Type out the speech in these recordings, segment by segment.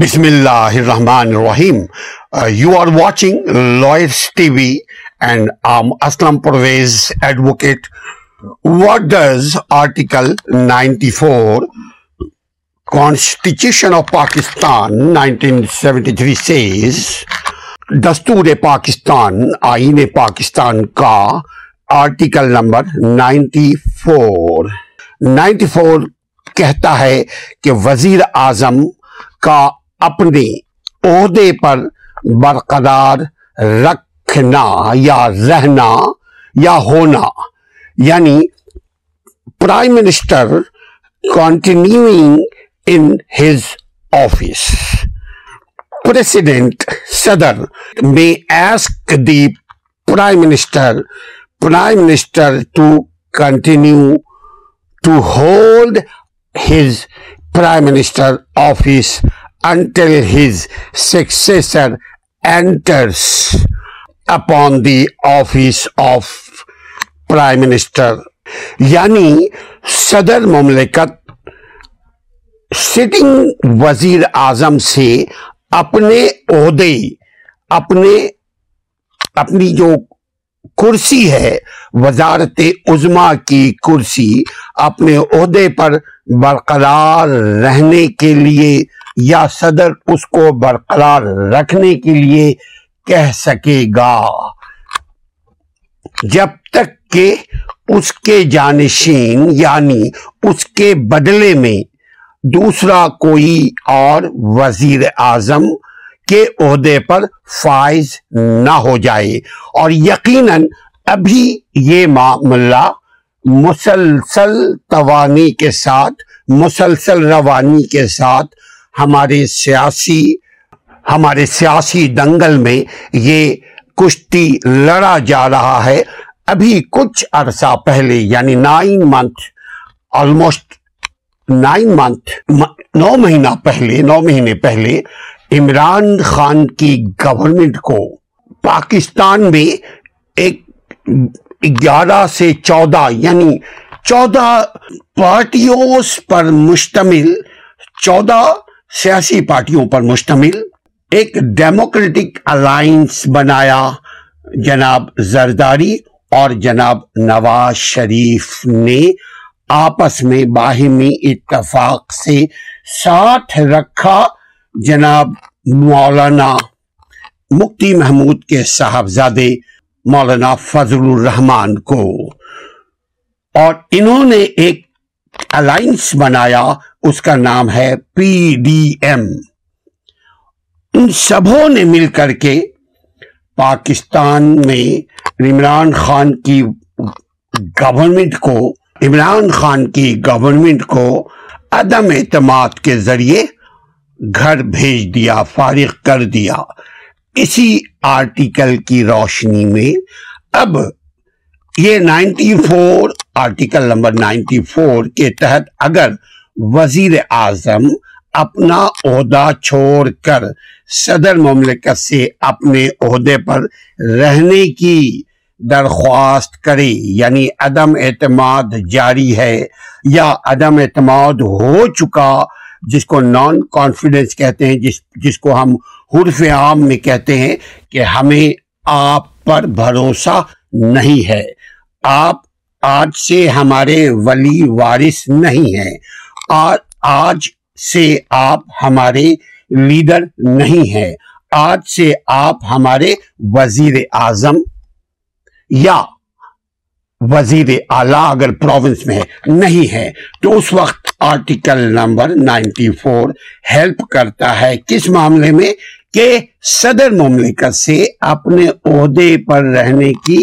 بسم اللہ الرحمن الرحیم. You are watching Lawyers TV and Aslam Pervez advocate. What does article 94 Constitution of Pakistan 1973 says? دستور پاکستان آئین پاکستان کا آرٹیکل نمبر 94 کہتا ہے کہ وزیر اعظم کا اپنے عہدے پر برقرار رکھنا یا رہنا یا ہونا، یعنی prime minister continuing in his office. President صدر میں ask the prime minister to continue to hold his Prime Minister office until his successor enters upon the office of Prime Minister. یعنی صدر مملکت سٹنگ وزیر اعظم سے اپنے عہدے، اپنی جو کرسی ہے وزارت عظمیٰ کی کرسی، اپنے عہدے پر برقرار رہنے کے لیے یا صدر اس کو برقرار رکھنے کے لیے کہہ سکے گا جب تک کہ اس کے جانشین یعنی اس کے بدلے میں دوسرا کوئی اور وزیر اعظم کے عہدے پر فائز نہ ہو جائے. اور یقیناً ابھی یہ معاملہ مسلسل توانائی کے ساتھ، مسلسل روانی کے ساتھ ہمارے سیاسی دنگل میں یہ کشتی لڑا جا رہا ہے. ابھی کچھ عرصہ پہلے یعنی 9 مہینے پہلے عمران خان کی گورنمنٹ کو پاکستان میں ایک 11 سے 14 یعنی 14 پارٹیوں پر مشتمل، 14 سیاسی پارٹیوں پر مشتمل ایک ڈیموکریٹک الائنس بنایا جناب زرداری اور جناب نواز شریف نے آپس میں باہمی اتفاق سے ساتھ رکھا. جناب مولانا مفتی محمود کے صاحبزادے مولانا فضل ur رحمان کو، اور انہوں نے ایک الائنس بنایا، اس کا نام ہے PDM. ان سبوں نے مل کر کے پاکستان میں عمران خان کی گورنمنٹ کو عدم اعتماد کے ذریعے گھر بھیج دیا، فارغ کر دیا. اسی آرٹیکل کی روشنی میں اب یہ 94 آرٹیکل نمبر 94 کے تحت اگر وزیر اعظم اپنا عہدہ چھوڑ کر صدر مملکت سے اپنے عہدے پر رہنے کی درخواست کرے، یعنی عدم اعتماد جاری ہے یا عدم اعتماد ہو چکا، جس کو نان کانفیڈنس کہتے ہیں، جس کو ہم حرف عام میں کہتے ہیں کہ ہمیں آپ پر بھروسہ نہیں ہے، آپ آج سے ہمارے ولی وارث نہیں ہیں، آج سے آپ ہمارے لیڈر نہیں ہیں، آج سے آپ ہمارے وزیر اعظم یا وزیر اعلیٰ اگر پروونس میں نہیں ہے. تو اس وقت آرٹیکل نمبر 94 ہیلپ کرتا ہے کس معاملے میں کہ صدر مملکت سے اپنے عہدے پر رہنے کی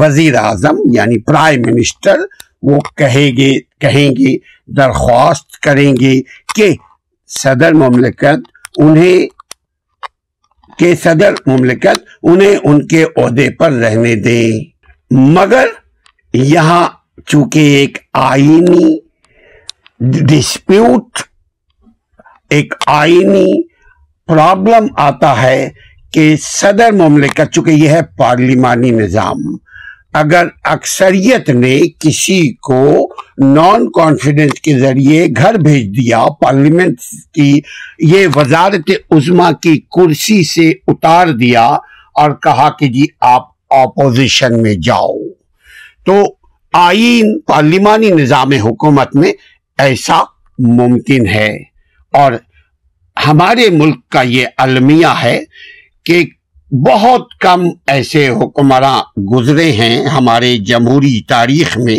وزیر اعظم یعنی پرائم منسٹر وہ کہیں گے درخواست کریں گے کہ صدر مملکت انہیں ان کے عہدے پر رہنے دیں. مگر یہاں چونکہ ایک آئینی ڈسپیوٹ، ایک آئینی پرابلم آتا ہے کہ صدر مملکت، چونکہ یہ ہے پارلیمانی نظام، اگر اکثریت نے کسی کو نان کانفیڈنس کے ذریعے گھر بھیج دیا، پارلیمنٹ کی یہ وزارت عظمیٰ کی کرسی سے اتار دیا اور کہا کہ جی آپ اپوزیشن میں جاؤ، تو آئین پارلیمانی نظام حکومت میں ایسا ممکن ہے۔ اور ہمارے ملک کا یہ المیہ ہے کہ بہت کم ایسے حکمراں گزرے ہیں ہمارے جمہوری تاریخ میں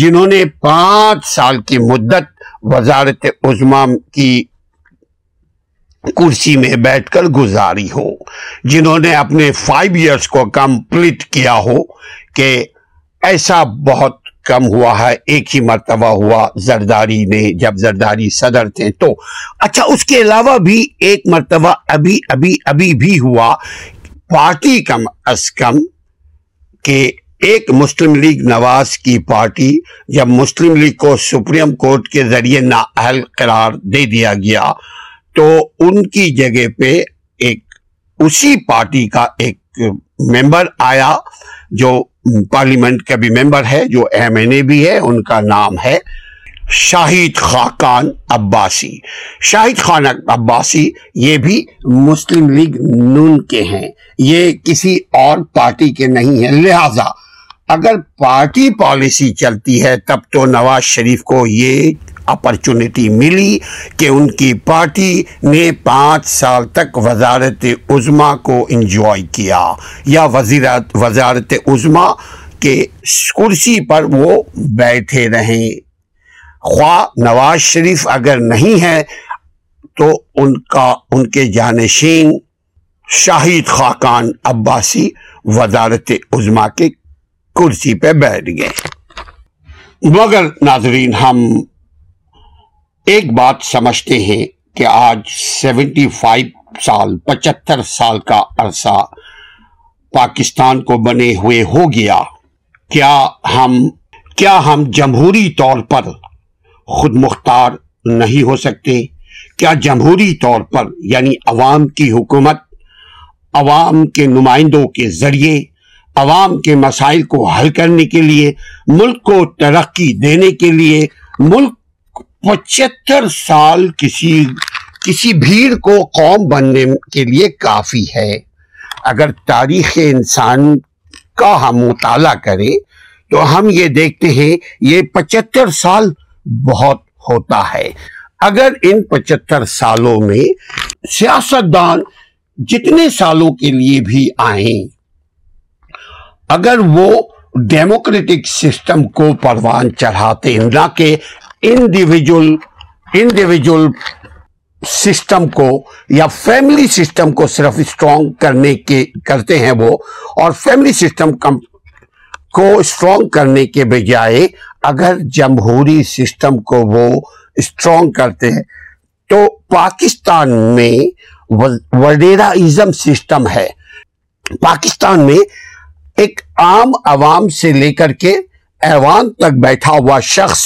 جنہوں نے 5 سال کی مدت وزارت عظمیٰ کی کرسی میں بیٹھ کر گزاری ہو، جنہوں نے اپنے 5 ایئرز کو کمپلیٹ کیا ہو، کہ ایسا بہت کم ہوا ہے۔ ایک ہی مرتبہ ہوا زرداری نے، جب زرداری صدر تھے تو۔ اچھا، اس کے علاوہ بھی ایک مرتبہ ابھی ابھی ابھی بھی ہوا، پارٹی کم از کم کہ ایک مسلم لیگ نواز کی پارٹی، جب مسلم لیگ کو سپریم کورٹ کے ذریعے نااہل قرار دے دیا گیا تو ان کی جگہ پہ ایک اسی پارٹی کا ایک ممبر آیا جو پارلیمنٹ کا بھی ممبر ہے، جو MNA بھی ہے، ان کا نام ہے شاہد خاقان عباسی۔ شاہد خان عباسی یہ بھی مسلم لیگ نون کے ہیں، یہ کسی اور پارٹی کے نہیں ہیں، لہٰذا اگر پارٹی پالیسی چلتی ہے تب تو نواز شریف کو یہ اپرچونٹی ملی کہ ان کی پارٹی نے 5 سال تک وزارت عظمیٰ کو انجوائے کیا، یا وزارت عظمیٰ کے کرسی پر وہ بیٹھے رہیں، خواہ نواز شریف اگر نہیں ہے تو ان کے جانشین شاہد خاقان عباسی وزارت عظمیٰ کے کرسی پہ بیٹھ گئے۔ مگر ناظرین، ہم ایک بات سمجھتے ہیں کہ آج 75 سال 75 سال کا عرصہ پاکستان کو بنے ہوئے ہو گیا، کیا ہم جمہوری طور پر خود مختار نہیں ہو سکتے؟ کیا جمہوری طور پر یعنی عوام کی حکومت، عوام کے نمائندوں کے ذریعے عوام کے مسائل کو حل کرنے کے لیے، ملک کو ترقی دینے کے لیے، ملک 75 سال کسی بھیڑ کو قوم بننے کے لیے کافی ہے؟ اگر تاریخ انسان کا ہم مطالعہ کریں تو ہم یہ دیکھتے ہیں یہ 75 سال بہت ہوتا ہے۔ اگر ان 75 سالوں میں سیاستدان جتنے سالوں کے لیے بھی آئیں، اگر وہ ڈیموکریٹک سسٹم کو پروان چڑھاتے نہ کہ انڈیویجول سسٹم کو یا فیملی سسٹم کو صرف اسٹرانگ کرتے ہیں وہ، اور فیملی سسٹم کو اسٹرانگ کرنے کے بجائے اگر جمہوری سسٹم کو وہ اسٹرانگ کرتے ہیں تو پاکستان میں وڈیراازم سسٹم ہے۔ پاکستان میں ایک عام عوام سے لے کر کے ایوان تک بیٹھا ہوا شخص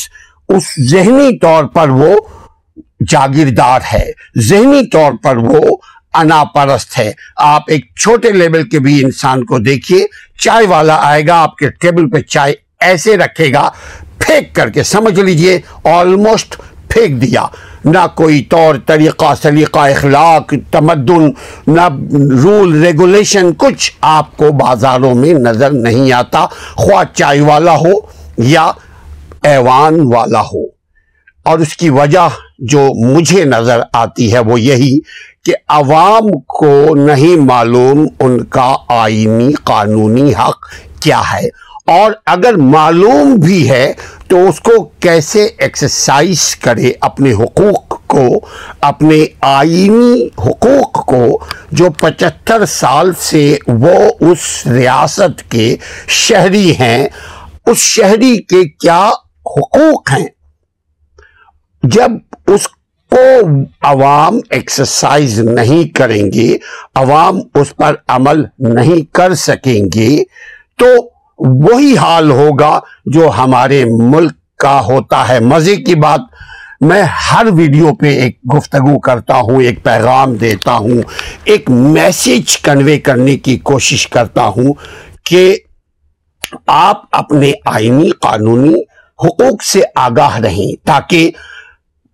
اس ذہنی طور پر وہ جاگیردار ہے، ذہنی طور پر وہ انا پرست ہے۔ آپ ایک چھوٹے لیول کے بھی انسان کو دیکھیے، چائے والا آئے گا، آپ کے ٹیبل پہ چائے ایسے رکھے گا، پھینک کر کے، سمجھ لیجئے آلموسٹ پھینک دیا، نہ کوئی طور طریقہ، سلیقہ، اخلاق، تمدن، نہ رول ریگولیشن، کچھ آپ کو بازاروں میں نظر نہیں آتا، خواہ چائے والا ہو یا ایوان والا ہو۔ اور اس کی وجہ جو مجھے نظر آتی ہے وہ یہی کہ عوام کو نہیں معلوم ان کا آئینی قانونی حق کیا ہے، اور اگر معلوم بھی ہے تو اس کو کیسے ایکسرسائز کرے، اپنے حقوق کو، اپنے آئینی حقوق کو، جو 75 سال سے وہ اس ریاست کے شہری ہیں، اس شہری کے کیا حقوق ہیں۔ جب اس کو عوام ایکسرسائز نہیں کریں گے، عوام اس پر عمل نہیں کر سکیں گے، تو وہی حال ہوگا جو ہمارے ملک کا ہوتا ہے۔ مزے کی بات، میں ہر ویڈیو پہ ایک گفتگو کرتا ہوں، ایک پیغام دیتا ہوں، ایک میسیج کنوے کرنے کی کوشش کرتا ہوں کہ آپ اپنے آئینی قانونی حقوق سے آگاہ رہیں تاکہ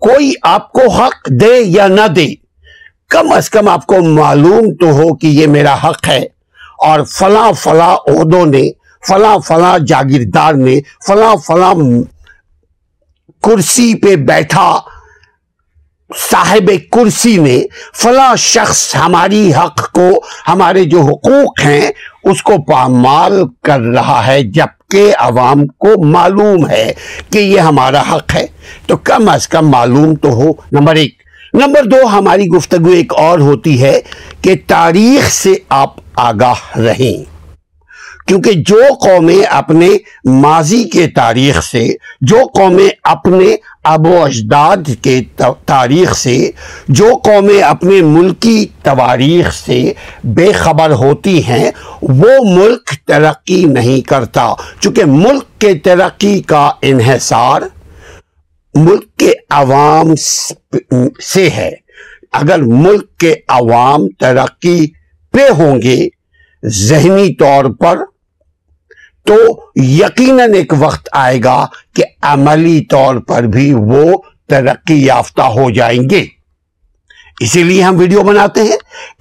کوئی آپ کو حق دے یا نہ دے کم از کم آپ کو معلوم تو ہو کہ یہ میرا حق ہے اور فلاں فلاں عہدوں نے فلاں فلاں جاگیردار نے فلاں فلاں کرسی پہ بیٹھا صاحب کرسی نے فلاں شخص ہماری حق کو ہمارے جو حقوق ہیں اس کو پامال کر رہا ہے جبکہ عوام کو معلوم ہے کہ یہ ہمارا حق ہے تو کم از کم معلوم تو ہو. نمبر ایک. نمبر دو, ہماری گفتگو ایک اور ہوتی ہے کہ تاریخ سے آپ آگاہ رہیں کیونکہ جو قومیں اپنے ماضی کے تاریخ سے, جو قومیں اپنے آبو اجداد کے تاریخ سے, جو قومیں اپنے ملکی تواریخ سے بے خبر ہوتی ہیں وہ ملک ترقی نہیں کرتا. چونکہ ملک کے ترقی کا انحصار ملک کے عوام سے ہے. اگر ملک کے عوام ترقی پہ ہوں گے ذہنی طور پر تو یقیناً ایک وقت آئے گا کہ عملی طور پر بھی وہ ترقی یافتہ ہو جائیں گے. اسی لیے ہم ویڈیو بناتے ہیں,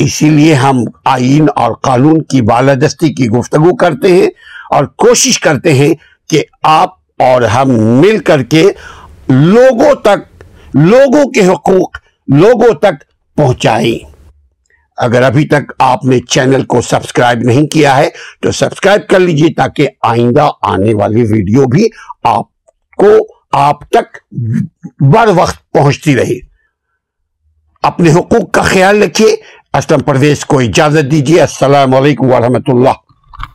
اسی لیے ہم آئین اور قانون کی بالادستی کی گفتگو کرتے ہیں اور کوشش کرتے ہیں کہ آپ اور ہم مل کر کے لوگوں تک, لوگوں کے حقوق لوگوں تک پہنچائیں. اگر ابھی تک آپ نے چینل کو سبسکرائب نہیں کیا ہے تو سبسکرائب کر لیجئے تاکہ آئندہ آنے والی ویڈیو بھی آپ تک بر وقت پہنچتی رہے. اپنے حقوق کا خیال رکھیے. اسلم پرویز کو اجازت دیجیے. السلام علیکم ورحمۃ اللہ.